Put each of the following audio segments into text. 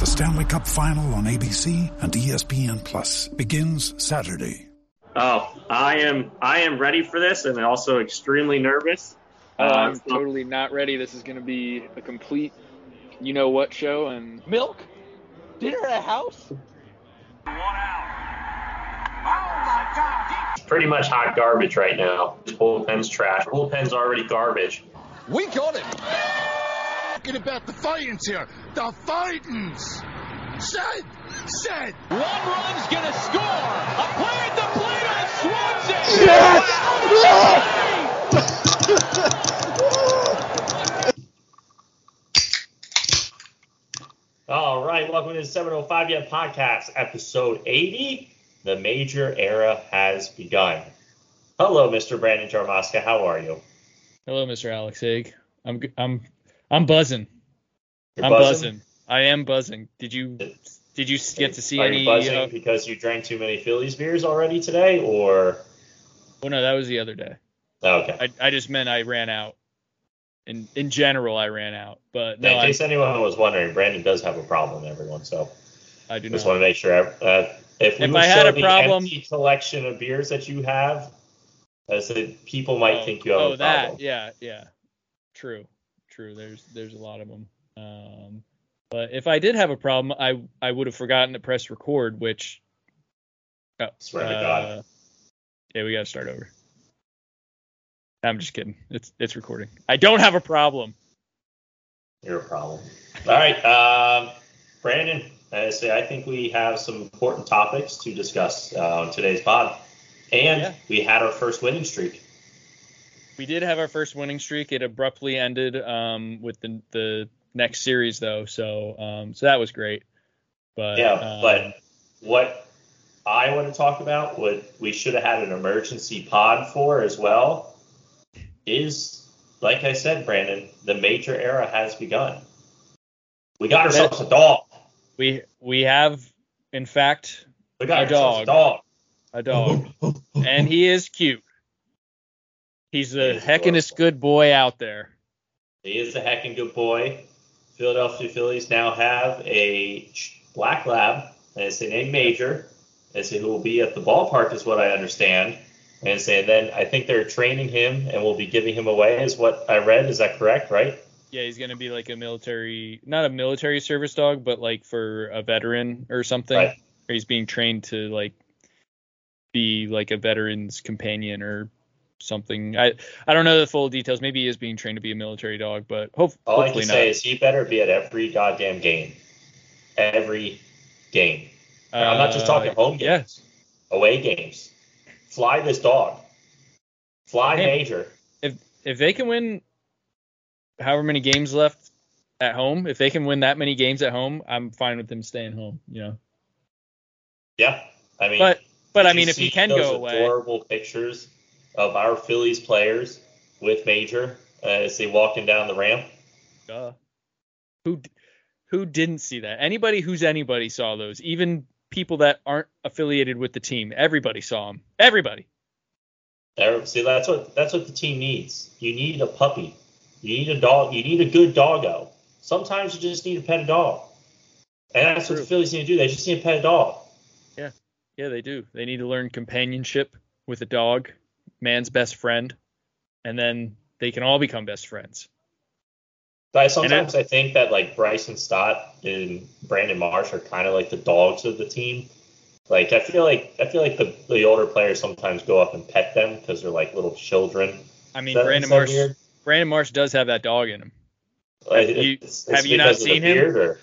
The Stanley Cup Final on ABC and ESPN Plus begins Saturday. Oh, I am ready for this, and also extremely nervous. I'm totally not ready. This is going to be a complete, you know what, show. And milk, dinner at a house. 1 hour. Oh my God! It's pretty much hot garbage right now. This bullpen's trash. Bullpen's already garbage. We got it. About the fightings here. The fightings! Said! One run's gonna score! A play at the plate on Swanson! Yes! All right, welcome to the 7:05 Yet podcast, episode 80. The Major era has begun. Hello, Mr. Brandon Jaroszka. How are you? Hello, Mr. Alex Ig. I'm buzzing. You're buzzing. I am buzzing. Did you get to see any? Are you buzzing because you drank too many Phillies beers already today, or? Oh no, that was the other day. Oh, okay. I just meant I ran out. In general, I ran out. But no, in case anyone was wondering, Brandon does have a problem, everyone. So I do. Just want to make sure if I had a problem, the empty collection of beers that you have, as people might think you have a problem. Oh, that. Yeah. True. There's a lot of them. But if I did have a problem, I would have forgotten to press record, which. Oh, swear to God. Yeah, we got to start over. I'm just kidding. It's recording. I don't have a problem. You're a problem. All right. Brandon, I think we have some important topics to discuss on today's pod. And we had our first winning streak. We did have our first winning streak. It abruptly ended with the next series, though. So that was great. But but what I want to talk about, what we should have had an emergency pod for as well, is, like I said, Brandon, the Major era has begun. We got ourselves a dog. We have, in fact, a dog, and he is cute. He's the heckin'est good boy out there. He is a heckin' good boy. Philadelphia Phillies now have a black lab, and it's named Major. It's who will be at the ballpark, is what I understand. And then I think they're training him and will be giving him away, is what I read. Is that correct, right? Yeah, he's going to be like not a military service dog, but like for a veteran or something. Right. Or he's being trained to like be like a veteran's companion or something. I don't know the full details. Maybe he is being trained to be a military dog, but hopefully not. All I can say is he better be at every goddamn game. Every game. I'm not just talking home games. Yeah. Away games. Fly this dog. Fly Major. If they can win however many games left at home, if they can win that many games at home, I'm fine with him staying home, you know. Yeah. I mean, but I mean, if he can go away. Adorable pictures of our Phillies players with Major as they walking down the ramp. Who didn't see that? Anybody saw those. Even people that aren't affiliated with the team. Everybody saw them. Everybody. See, that's what the team needs. You need a puppy. You need a dog. You need a good doggo. Sometimes you just need to pet a dog. And that's what the Phillies need to do. They just need to pet a dog. Yeah, they do. They need to learn companionship with a dog. Man's best friend, and then they can all become best friends. I think that like Bryce and Stott and Brandon Marsh are kind of like the dogs of the team. Like, I feel like the older players sometimes go up and pet them because they're like little children. I mean, Brandon Marsh does have that dog in him. Have you not seen him?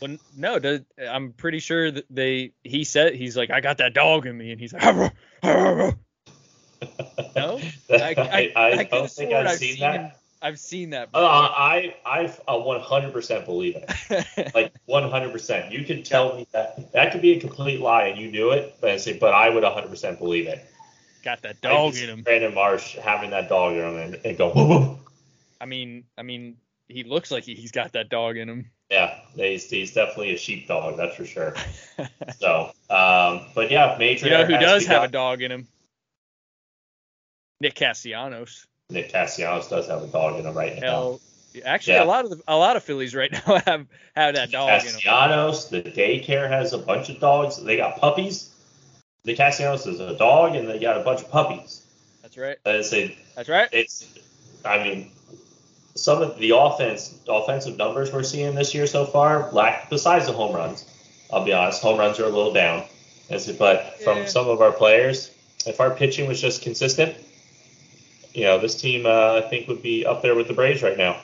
Well, no, I'm pretty sure that he's like, I got that dog in me, and he's like, har-ra, har-ra. No, I don't think I've seen that. I've seen that before. I 100% believe it. Like 100%. You can tell me that could be a complete lie, and you knew it. But I would 100% believe it. Got that dog in him. Brandon Marsh having that dog in him and go. Whoa. I mean, he looks like he's got that dog in him. Yeah, he's definitely a sheepdog, that's for sure. So, but yeah, Major. You know who does have a dog in him? Nick Cassianos. Nick Cassianos does have a dog in him right now. Actually, yeah. a lot of Phillies right now have that dog in them. Cassianos, the daycare has a bunch of dogs. They got puppies. Nick Cassianos is a dog, and they got a bunch of puppies. That's right. That's right. Some of the offensive numbers we're seeing this year so far lack, besides the home runs. I'll be honest, home runs are a little down. But from some of our players, if our pitching was just consistent, you know, this team, I think, would be up there with the Braves right now.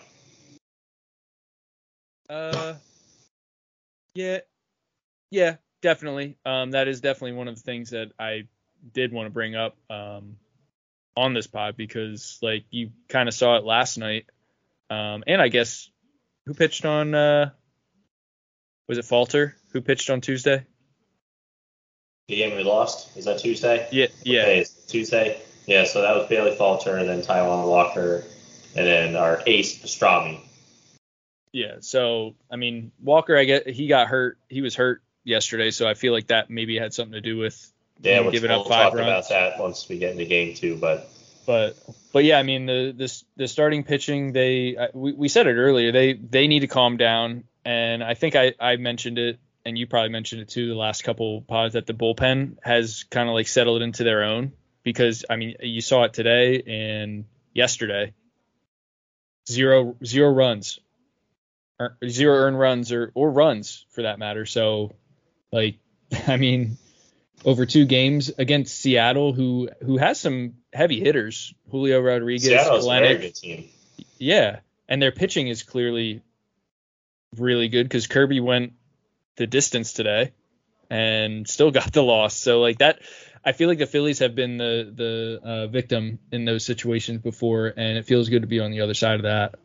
Yeah, definitely. That is definitely one of the things that I did want to bring up on this pod, because, like, you kind of saw it last night. And I guess who pitched on was it Falter who pitched on Tuesday? The game we lost, is that Tuesday? Yeah. Okay, it's Tuesday. Yeah, so that was Bailey Falter and then Taijuan Walker and then our ace Pastrami. Yeah, so I mean Walker, I guess he got hurt. He was hurt yesterday, so I feel like that maybe had something to do with we'll giving up 5 runs. We'll talk about that once we get into game 2, But yeah, I mean the starting pitching, we said it earlier, they need to calm down, and I think I mentioned it, and you probably mentioned it too the last couple pods, that the bullpen has kind of like settled into their own, because I mean you saw it today and yesterday, zero runs, or zero earned runs or runs for that matter. So like I mean, over 2 games against Seattle, who has some heavy hitters, Julio Rodriguez, Seattle's Glennick, a very good team. Yeah, and their pitching is clearly really good, because Kirby went the distance today and still got the loss. So like that, I feel like the Phillies have been the victim in those situations before, and it feels good to be on the other side of that.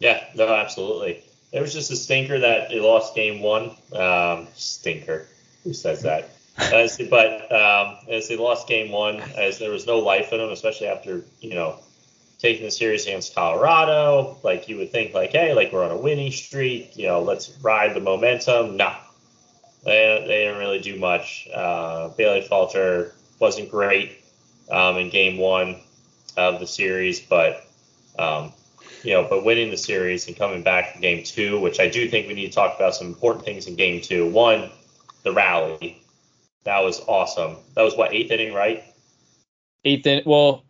Yeah, no, absolutely. It was just a stinker that they lost game 1. Stinker. Who says that? As they lost game 1, as there was no life in them, especially after, you know, taking the series against Colorado, like you would think, like, hey, like we're on a winning streak, you know, let's ride the momentum. Nah, they didn't really do much. Bailey Falter wasn't great in game 1 of the series, but but winning the series and coming back in game 2, which I do think we need to talk about some important things in game 2. One, the rally. That was awesome. That was what, 8th inning, right? 8th inning. Well,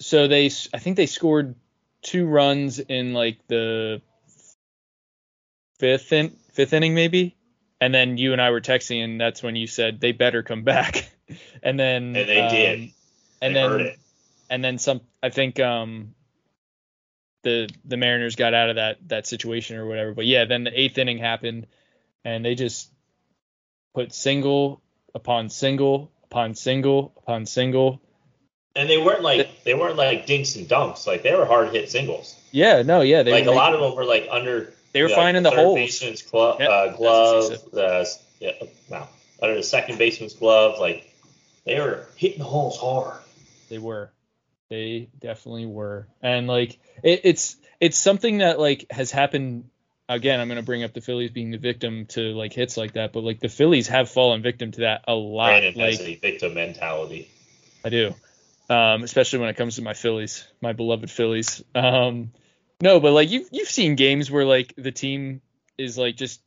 so I think they scored 2 runs in like the 5th inning maybe. And then you and I were texting, and that's when you said they better come back. And they did. The Mariners got out of that situation or whatever. But yeah, then the 8th inning happened, and they just put single upon single upon single upon single, and they weren't like dinks and dunks, like they were hard hit singles. Yeah, no, yeah, they like were, a lot of them were like under. They were finding the holes. Under the second baseman's glove, like they were hitting the holes hard. They were. They definitely were, and like it's something that like has happened. Again, I'm going to bring up the Phillies being the victim to like hits like that, but like the Phillies have fallen victim to that a lot. Brandon has a victim mentality. I do, especially when it comes to my Phillies, my beloved Phillies. No, but like you've seen games where like the team is like just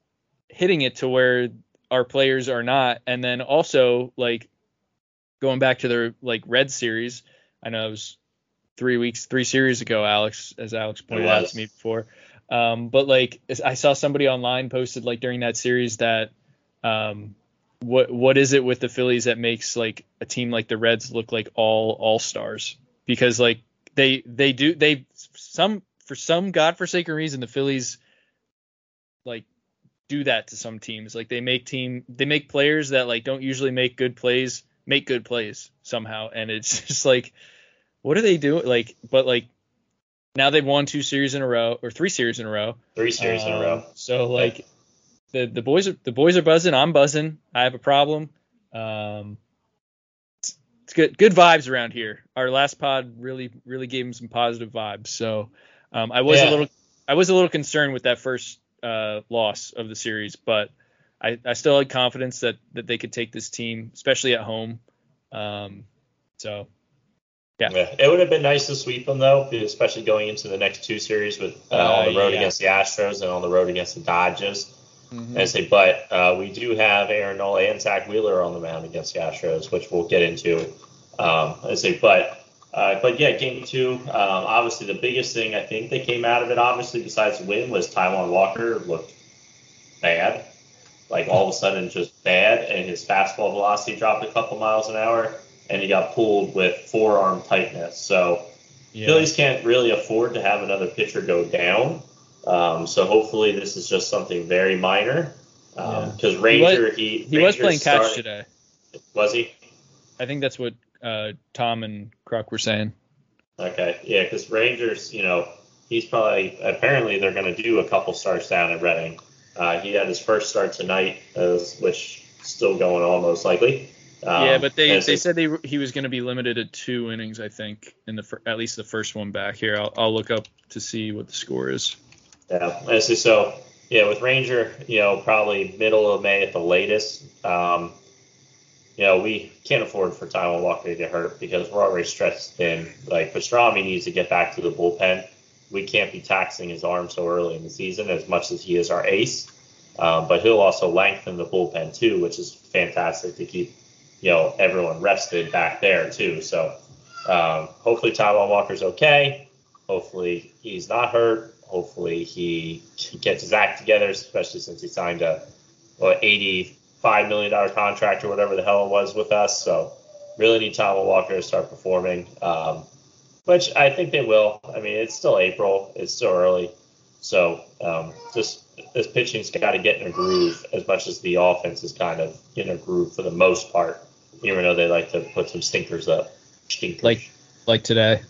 hitting it to where our players are not, and then also like going back to their like Red series. I know it was 3 series ago, Alex, as Alex pointed out to me before. But like I saw somebody online posted like during that series that what is it with the Phillies that makes like a team like the Reds look like all-stars? Because like for some godforsaken reason the Phillies like do that to some teams. Like they make players that like don't usually make good plays make good plays somehow, and it's just like, what are they doing? Like, but like now they've won three series in a row. So like the boys are buzzing. I'm buzzing. I have a problem. It's good vibes around here. Our last pod really gave them some positive vibes. So I was a little concerned with that first loss of the series, but I still had confidence that they could take this team, especially at home. So. Yeah, it would have been nice to sweep them, though, especially going into the next two series with on the road against the Astros and on the road against the Dodgers. Mm-hmm. But we do have Aaron Nola and Zach Wheeler on the mound against the Astros, which we'll get into. Game two, obviously the biggest thing I think that came out of it, obviously, besides the win, was Taijuan Walker looked bad. Like, all of a sudden, just bad, and his fastball velocity dropped a couple miles an hour. And he got pulled with forearm tightness. So Phillies can't really afford to have another pitcher go down. So hopefully this is just something very minor. Because Ranger, he was playing catch today. Was he? I think that's what Tom and Kruk were saying. Okay, yeah, because Rangers, he's probably, apparently they're going to do a couple starts down at Reading. He had his first start tonight, which is still going on most likely. But they said he was going to be limited to 2 innings, I think, in at least the first one back. Here, I'll look up to see what the score is. Yeah, so yeah, with Ranger, probably middle of May at the latest. We can't afford for Taijuan Walker to get hurt because we're already stressed thin. Like Pastrami needs to get back to the bullpen. We can't be taxing his arm so early in the season as much as he is our ace. But he'll also lengthen the bullpen too, which is fantastic to keep. Everyone rested back there too. So hopefully Taijuan Walker's okay. Hopefully he's not hurt. Hopefully he gets his act together, especially since he signed a $85 million contract or whatever the hell it was with us. So really need Taijuan Walker to start performing, which I think they will. I mean, it's still April. It's still early. So this pitching's got to get in a groove as much as the offense is kind of in a groove for the most part. Even though they like to put some stinkers up. Stinkers. Like today.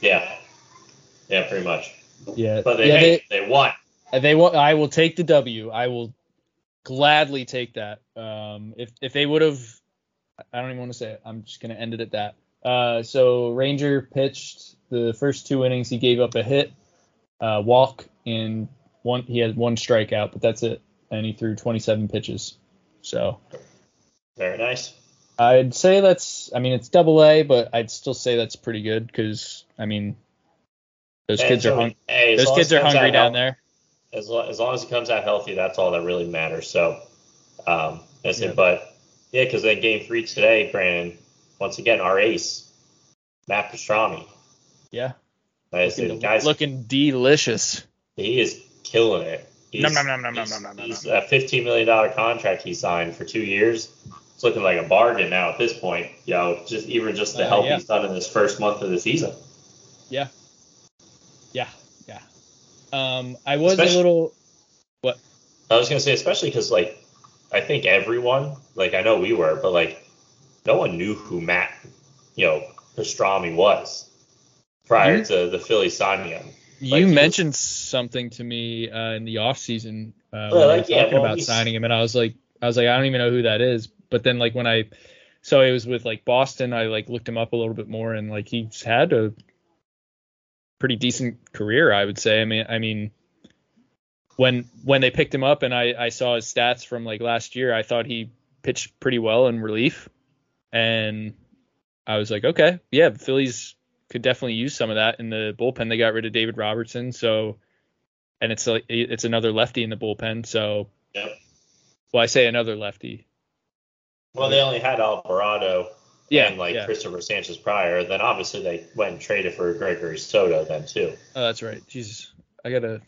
Yeah. Yeah, pretty much. Yeah. But they won. They won. I will take the W. I will gladly take that. If they would have, I don't even want to say it. I'm just going to end it at that. So Ranger pitched the first 2 innings. He gave up a hit, walk, and he had 1 strikeout, but that's it. And he threw 27 pitches. So. Very nice. I'd say it's double-A, but I'd still say that's pretty good because, those kids are hungry down there. As long as it comes out healthy, that's all that really matters. So, because in game 3 today, Brandon, once again, our ace, Matt Pastrami. Yeah. Looking delicious. He is killing it. He's a $15 million contract he signed for 2 years. It's looking like a bargain now at this point, just the help he's done in this first month of the season. Yeah. Yeah. Yeah. I was going to say, especially because, like, I think everyone, like, I know we were, but, like, no one knew who Matt, Pastrami was prior to the Phillies signing him. You mentioned something to me in the offseason about signing him, and I was like, I don't even know who that is. But then, like, when I saw it was with, like, Boston, I, like, looked him up a little bit more, and, like, he's had a pretty decent career, I would say. I mean, when they picked him up and I saw his stats from, like, last year, I thought he pitched pretty well in relief. And I was like, okay, yeah, the Phillies could definitely use some of that in the bullpen. They got rid of David Robertson, so, and it's like, it's another lefty in the bullpen. So, yep. Well, I say another lefty. Well, they only had Alvarado and Christopher Sanchez prior. Then obviously they went and traded for Gregory Soto then too. Oh, that's right. Jesus, I gotta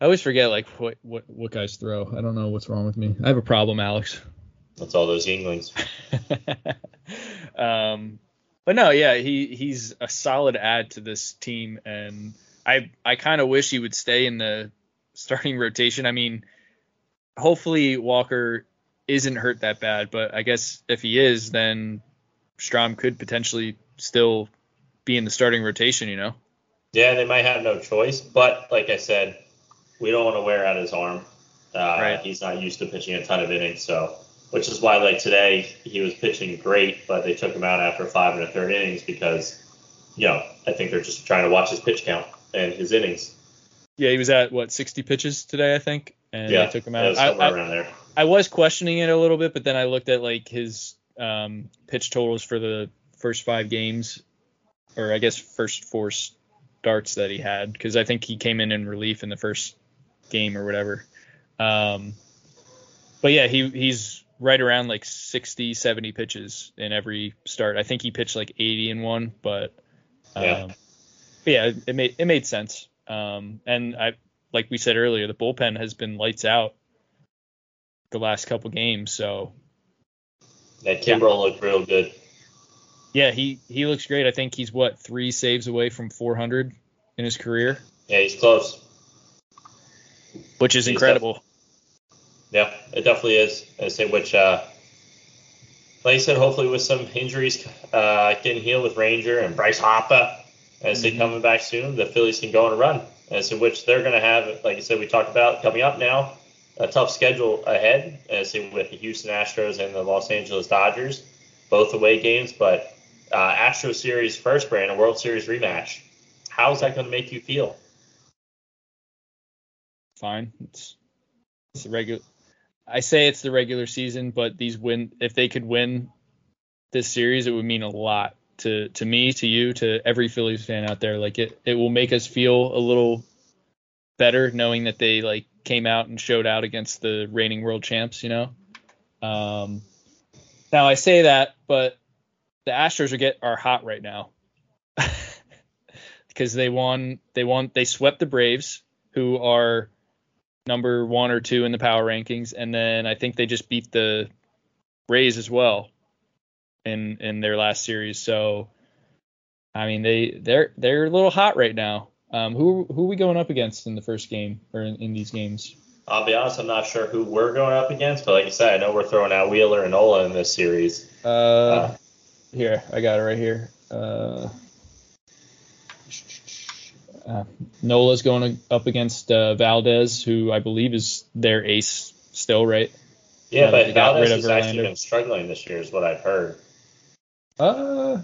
I always forget like what guys throw. I don't know what's wrong with me. I have a problem, Alex. That's all those Yinglings. But no, yeah, he's a solid add to this team, and I kind of wish he would stay in the starting rotation. I mean, hopefully Walker isn't hurt that bad, but I guess if he is, then Strom could potentially still be in the starting rotation, you know? Yeah, they might have no choice, but like I said, we don't want to wear out his arm. Right. He's not used to pitching a ton of innings, so which is why like today he was pitching great, but they took him out after 5 1/3 innings because, you know, I think they're just trying to watch his pitch count and his innings. Yeah, he was at 60 pitches today, I think, and yeah, they took him out. Somewhere around there. I was questioning it a little bit, but then I looked at like his pitch totals for the first 5 games, or I guess first 4 starts that he had, because I think he came in relief in the first game or whatever. But yeah, he's right around 60, 70 pitches in every start. I think he pitched 80 in one, but it made sense. And I, like we said earlier, the bullpen has been lights out the last couple games. So that Kimbrell looked real good. Yeah, he looks great. I think he's 3 saves away from 400 in his career. Yeah, he's close, which is incredible. Yeah, it definitely is. I say, which, like I said, hopefully with some injuries getting healed with Ranger and Bryce Harper, as they coming back soon, the Phillies can go on a run. As in which they're going to have, like I said, we talked about coming up now, a tough schedule ahead. As in with the Houston Astros and the Los Angeles Dodgers, both away games. But Astro Series first, Brandon, a World Series rematch. How is that going to make you feel? Fine. It's the regular. I say it's the regular season, but these win. If they could win this series, it would mean a lot. To me, to you, to every Phillies fan out there, it will make us feel a little better knowing that they came out and showed out against the reigning world champs, you know. Now I say that, but the Astros are hot right now because they swept the Braves, who are number 1 or 2 in the power rankings, and then I think they just beat the Rays as well in their last series. So I mean they're a little hot right now. Who are we going up against in the first game or in these games? I'll be honest, I'm not sure who we're going up against, but like I said, I know we're throwing out Wheeler and Nola in this series. Here, I got it right here. Nola's going up against Valdez, who I believe is their ace still, right? Yeah, but Valdez has actually been struggling this year is what I've heard. I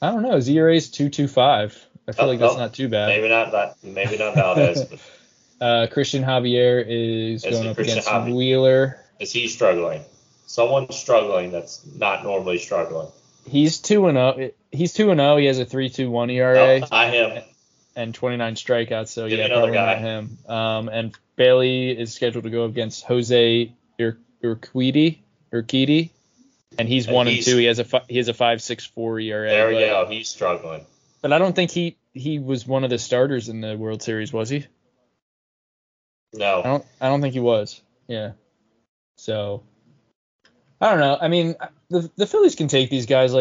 don't know. His ERA is 2.25. I feel that's not too bad. Maybe not Valdez. Cristian Javier is going up against Wheeler. Is he struggling? Someone's struggling that's not normally struggling. He's 2-0. He has a 3.21 ERA. Not him. And 29 strikeouts. So give probably not him. And Bailey is scheduled to go up against Jose Urquidy, and he's 1-2. He has a 5.64 ERA. There we go. He's struggling. But I don't think he was one of the starters in the World Series, was he? No. I don't think he was. Yeah. So I don't know. I mean, the Phillies can take these guys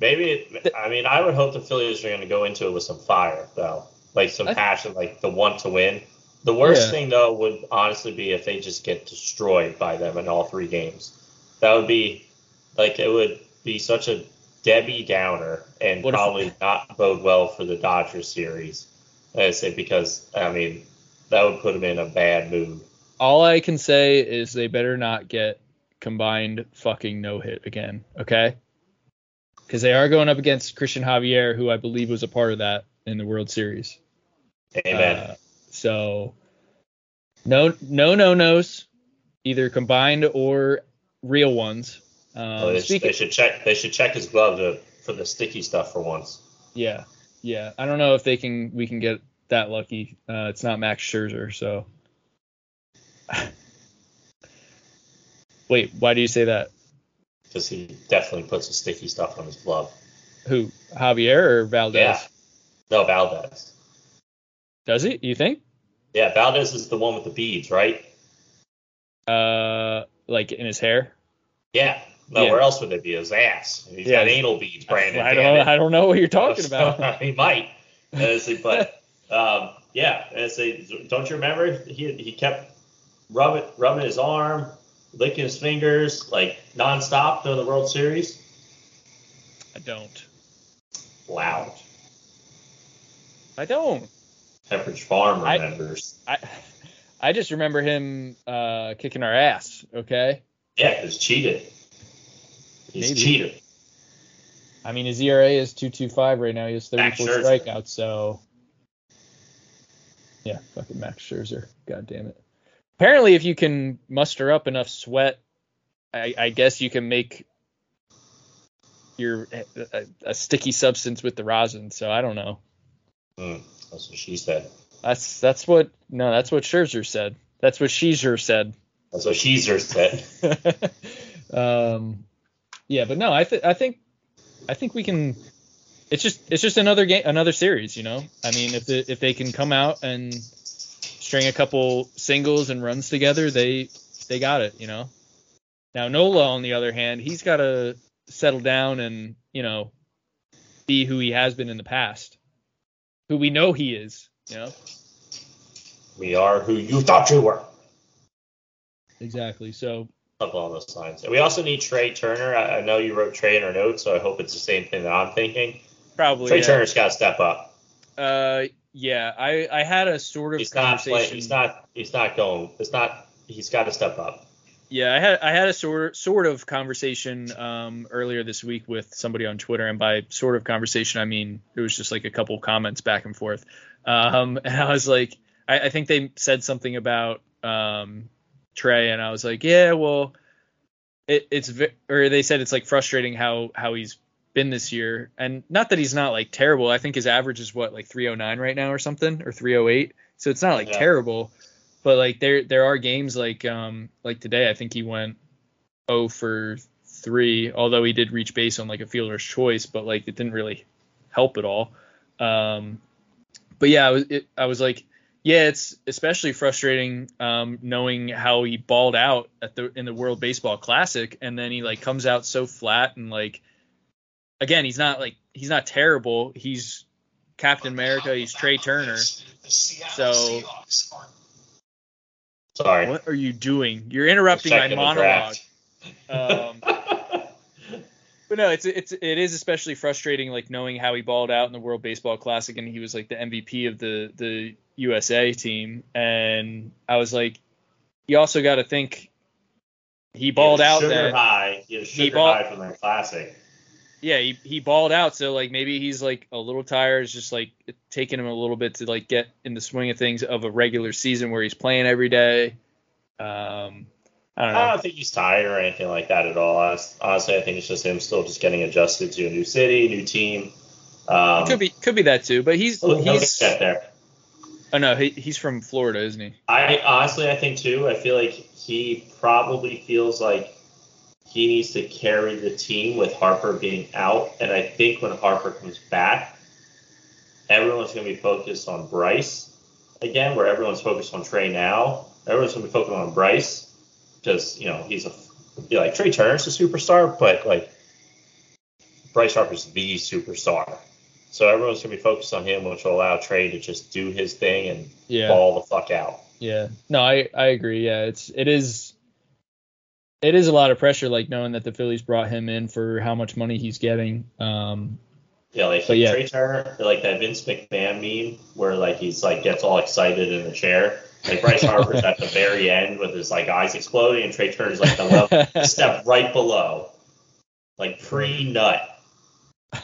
I would hope the Phillies are going to go into it with some fire though, some passion, the want to win. The worst thing, though, would honestly be if they just get destroyed by them in all 3 games. That would be, it would be such a Debbie Downer and probably not bode well for the Dodgers series. I say because, I mean, that would put them in a bad mood. All I can say is they better not get combined fucking no-hit again, okay? Because they are going up against Cristian Javier, who I believe was a part of that in the World Series. Amen. So no-nos, either combined or real ones. They should check his glove for the sticky stuff for once. Yeah. I don't know if we can get that lucky. It's not Max Scherzer, so. Wait, why do you say that? Because he definitely puts the sticky stuff on his glove. Who, Javier or Valdez? Yeah. No, Valdez. Does he? You think? Yeah, Valdez is the one with the beads, right? Like in his hair? Yeah. No, yeah. Where else would it be? His ass. He's got anal beads, Brandon. I don't know what you're talking about. He might. But, don't you remember? He kept rubbing his arm, licking his fingers, like, nonstop during the World Series? I don't. Loud. I don't. Pepperidge Farm remembers. I just remember him kicking our ass, okay? Yeah, because He's cheater. I mean, his ERA is 2.25 right now. He has 34 strikeouts, so... Yeah, fucking Max Scherzer. God damn it. Apparently, if you can muster up enough sweat, I guess you can make your a sticky substance with the rosin, so I don't know. That's what she said. That's what Scherzer said. That's what Scherzer said. That's what Scherzer said. Yeah, but no, I think we can. It's just another game, another series, you know. I mean, if they can come out and string a couple singles and runs together, they got it, you know. Now Nola, on the other hand, he's got to settle down and, you know, be who he has been in the past. Who we know he is, you know? We are who you thought you were. Exactly, so... Up all those lines. We also need Trey Turner. I know you wrote Trey in our notes, so I hope it's the same thing that I'm thinking. Probably, Trey Turner's got to step up. Yeah, I had a sort of conversation... He's got to step up. Yeah, I had a sort of conversation earlier this week with somebody on Twitter, and by sort of conversation I mean it was just like a couple of comments back and forth. And I was like, I think they said something about Trey, and I was like, yeah, well, they said it's like frustrating how he's been this year, and not that he's not like terrible. I think his average is what, like 309 right now or something, or 308, so it's not like terrible. But, like, there are games like today, I think he went 0 for 3, although he did reach base on, like, a fielder's choice, but, like, it didn't really help at all. But, yeah, I was like, yeah, it's especially frustrating knowing how he balled out in the World Baseball Classic, and then he, like, comes out so flat, and, like, again, he's not terrible. He's Captain America. He's Trey Turner. So... Sorry. What are you doing? You're interrupting my monologue. But no, it is especially frustrating, like, knowing how he balled out in the World Baseball Classic, and he was like the MVP of the USA team. And I was like, you also got to think he balled out. He was sugar high from that classic. Yeah, he balled out, so, like, maybe he's, like, a little tired. It's just, like, taking him a little bit to, like, get in the swing of things of a regular season where he's playing every day. I don't know. I don't think he's tired or anything like that at all. Honestly, I think it's just him still just getting adjusted to a new city, new team. Could be that, too, but he's get there. Oh, no, he's from Florida, isn't he? I think, too, I feel like he probably feels like he needs to carry the team with Harper being out. And I think when Harper comes back, everyone's going to be focused on Bryce again, where everyone's focused on Trey now. Everyone's going to be focused on Bryce because, you know, he's Trey Turner's a superstar, but, like, Bryce Harper's the superstar. So everyone's going to be focused on him, which will allow Trey to just do his thing and ball the fuck out. Yeah. No, I agree. Yeah, It is a lot of pressure, like, knowing that the Phillies brought him in for how much money he's getting. Trey Turner, like that Vince McMahon meme where, like, he's, like, gets all excited in the chair. Like, Bryce Harper's at the very end with his, like, eyes exploding, and Trey Turner's, like, the level step right below. Like, pre-nut. But,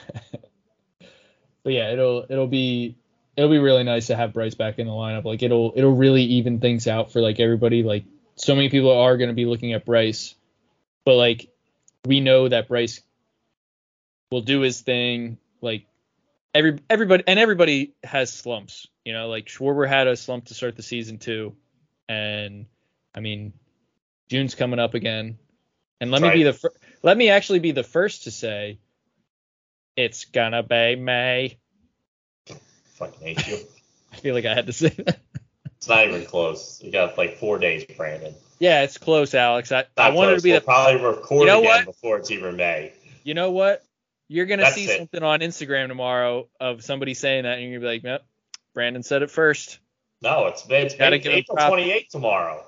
yeah, it'll be really nice to have Bryce back in the lineup. Like, it'll really even things out for, like, everybody, like, so many people are going to be looking at Bryce, but, like, we know that Bryce will do his thing. Like, everybody has slumps, you know, like Schwarber had a slump to start the season too. And I mean, June's coming up again, and let me actually be the first to say it's gonna be May. Fucking hate you. I feel like I had to say that. It's not even close. We got like 4 days, Brandon. Yeah, it's close, Alex. I wanted to be probably record again before it's even May. You know what? You're going to see something on Instagram tomorrow of somebody saying that, and you're going to be like, nope, Brandon said it first. No, it's April 28th tomorrow.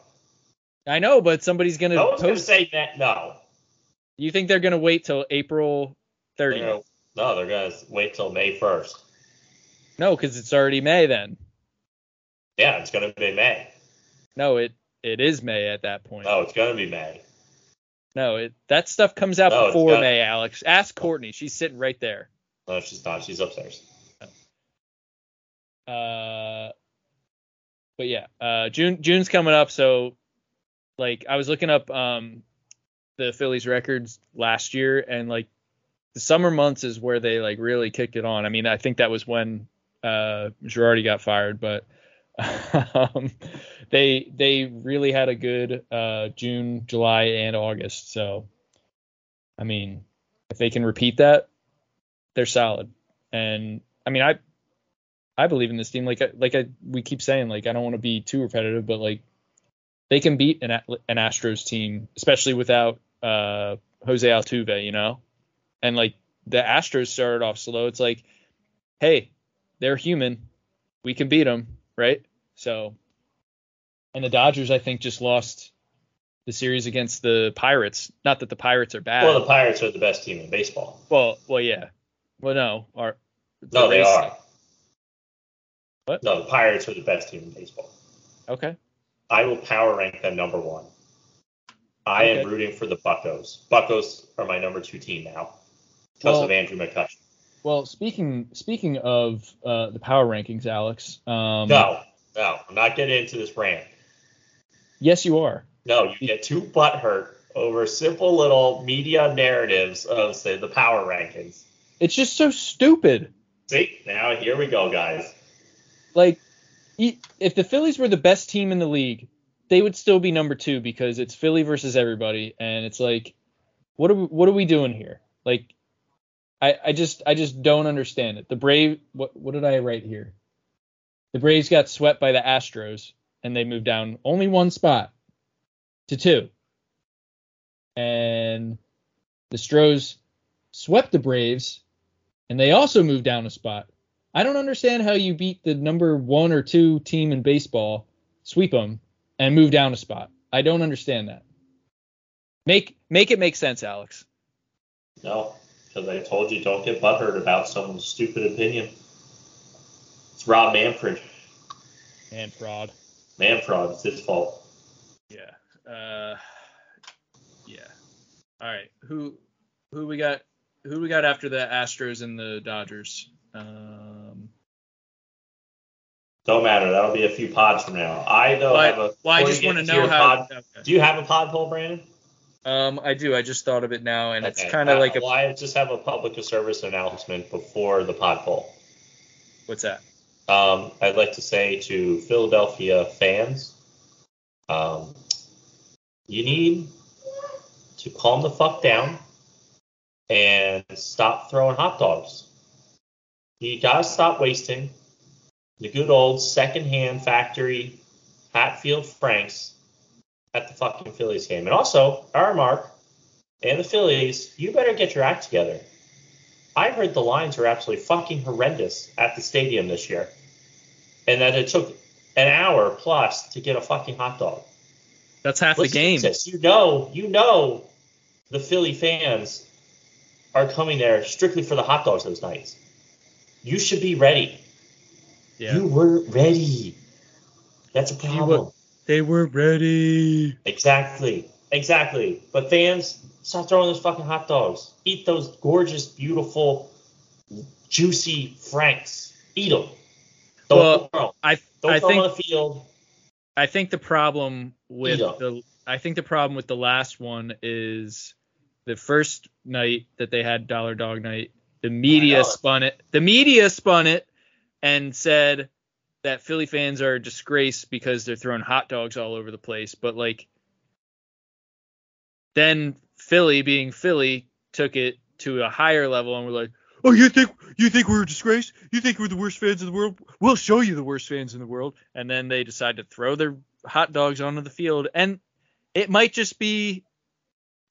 I know, but somebody's going to post. No one's going to say that, no. You think they're going to wait till April 30th? No, they're going to wait till May 1st. No, because it's already May then. Yeah, it's going to be May. No, it is May at that point. No, it's going to be May. No, that stuff comes out before May, Alex. Ask Courtney. She's sitting right there. No, she's not. She's upstairs. But yeah, June's coming up. So, like, I was looking up the Phillies records last year, and like the summer months is where they like really kicked it on. I mean, I think that was when Girardi got fired, but they really had a good June, July, and August. So, I mean, if they can repeat that, they're solid. And I mean, I believe in this team. We keep saying, like, I don't want to be too repetitive, but like they can beat an Astros team, especially without Jose Altuve, you know. And like the Astros started off slow. It's like, hey, they're human. We can beat them. Right. So, and the Dodgers, I think, just lost the series against the Pirates. Not that the Pirates are bad. Well, the Pirates are the best team in baseball. Well, yeah. Well, no. They are. What? No, the Pirates are the best team in baseball. Okay. I will power rank them number one. I am rooting for the Buccos. Buccos are my number two team now because of Andrew McCutcheon. Well, speaking of the power rankings, Alex. No, I'm not getting into this rant. Yes, you are. No, you get too butthurt over simple little media narratives of, say, the power rankings. It's just so stupid. See, now here we go, guys. Like, if the Phillies were the best team in the league, they would still be number two because it's Philly versus everybody, and it's like, what are we doing here? Like. I just don't understand it. The Braves, what did I write here? The Braves got swept by the Astros, and they moved down only one spot to two. And the Astros swept the Braves, and they also moved down a spot. I don't understand how you beat the number one or two team in baseball, sweep them, and move down a spot. I don't understand that. Make it make sense, Alex. No. Because I told you, don't get butthurt about someone's stupid opinion. It's Rob Manfred. Man fraud. It's his fault. Yeah. Yeah. All right. Who we got? Who we got after the Astros and the Dodgers? Don't matter. That'll be a few pods from now. I just want to know how. Okay. Do you have a pod poll, Brandon? I do. I just thought of it now, and okay. It's kind of like a... Well, I just have a public service announcement before the pod poll. What's that? I'd like to say to Philadelphia fans, you need to calm the fuck down and stop throwing hot dogs. You gotta stop wasting the good old secondhand factory Hatfield Franks at the fucking Phillies game. And also, our Mark and the Phillies, you better get your act together. I heard the lines were absolutely fucking horrendous at the stadium this year. And that it took an hour plus to get a fucking hot dog. That's half the game. You know the Philly fans are coming there strictly for the hot dogs those nights. You should be ready. Yeah. You weren't ready. That's a problem. They were ready. Exactly. But fans, stop throwing those fucking hot dogs. Eat those gorgeous, beautiful, juicy Franks. Eat them. Don't throw them on the field. I think the problem with the last one is the first night that they had Dollar Dog Night, the media spun it. The media spun it and said that Philly fans are a disgrace because they're throwing hot dogs all over the place. But like, then Philly being Philly took it to a higher level and we're like, oh, you think we're a disgrace? You think we're the worst fans in the world? We'll show you the worst fans in the world. And then they decide to throw their hot dogs onto the field. And it might just be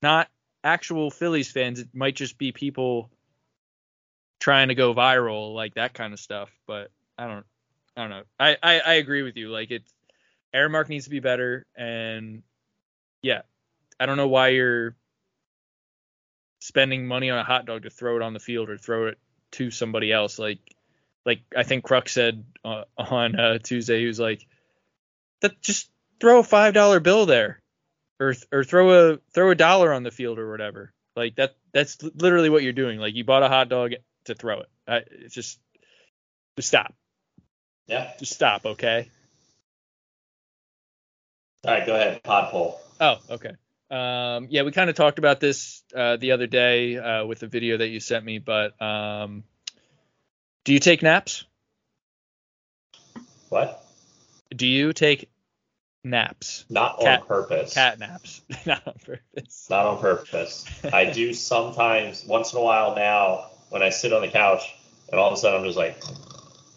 not actual Phillies fans. It might just be people trying to go viral, like that kind of stuff. But I don't know. I agree with you. Like, it's Aramark needs to be better. And yeah, I don't know why you're spending money on a hot dog to throw it on the field or throw it to somebody else. Like I think Kruk said on Tuesday, he was like, "That just throw a $5 bill there, or throw a dollar on the field or whatever." Like that's literally what you're doing. Like, you bought a hot dog to throw it. It's just stop. Yeah, just stop. Okay. All right, go ahead. Pod poll. Oh, okay. Yeah, we kind of talked about this the other day with the video that you sent me, but do you take naps? What? Do you take naps? Not on purpose. Cat naps. Not on purpose. Not on purpose. I do sometimes, once in a while now, when I sit on the couch, and all of a sudden I'm just like,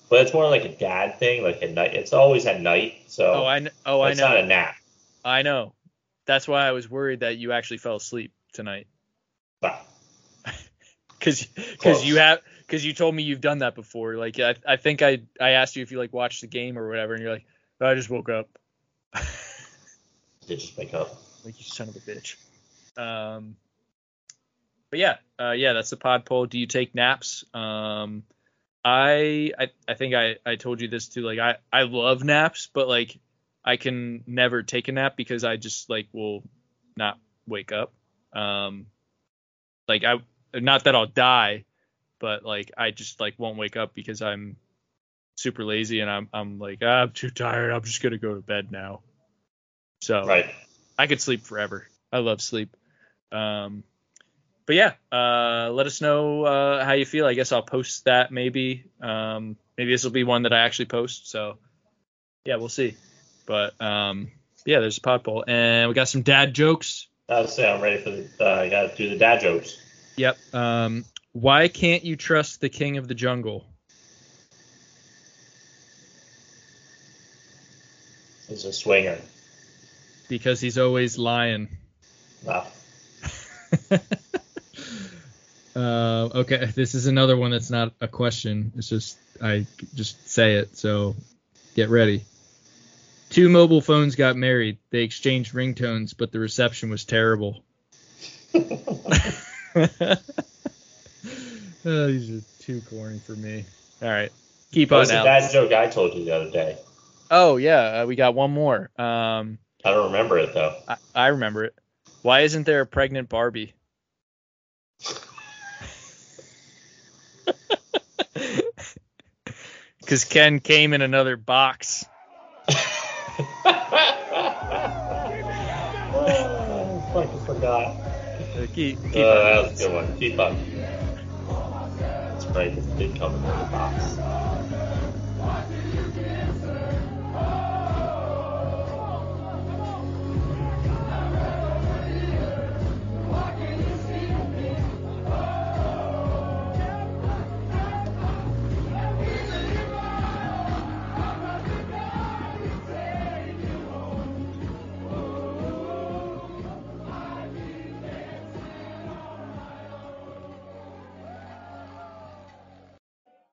but it's more like a dad thing, like at night. It's always at night, so it's not a nap. I know. That's why I was worried that you actually fell asleep tonight. Because you told me you've done that before. Like, I think I asked you if you like watched the game or whatever, and you're like, no, I just woke up. I did just wake up. Like, you son of a bitch. But yeah, that's the pod poll. Do you take naps? I think I told you this too. Like, I love naps, but like, I can never take a nap because I just like will not wake up. Like, I, not that I'll die, but like, I just like won't wake up because I'm super lazy and I'm like, I'm too tired. I'm just going to go to bed now. So right. I could sleep forever. I love sleep. But yeah, let us know how you feel. I guess I'll post that maybe. Maybe this will be one that I actually post. So yeah, we'll see. But yeah, there's a pod poll, and we got some dad jokes. I was saying, I'm ready for the. I gotta do the dad jokes. Yep. Why can't you trust the king of the jungle? He's a swinger. Because he's always lying. Wow. Okay, this is another one that's not a question. It's just I just say it. So get ready. Two mobile phones got married. They exchanged ringtones, but the reception was terrible. Oh, these are too corny for me. All right. Keep on out. That was a bad joke I told you the other day. Oh, yeah. We got one more. I don't remember it, though. I remember it. Why isn't there a pregnant Barbie? Because Ken came in another box. I forgot. Keep that was a good one. Keep up. That's right. This big coming in the box.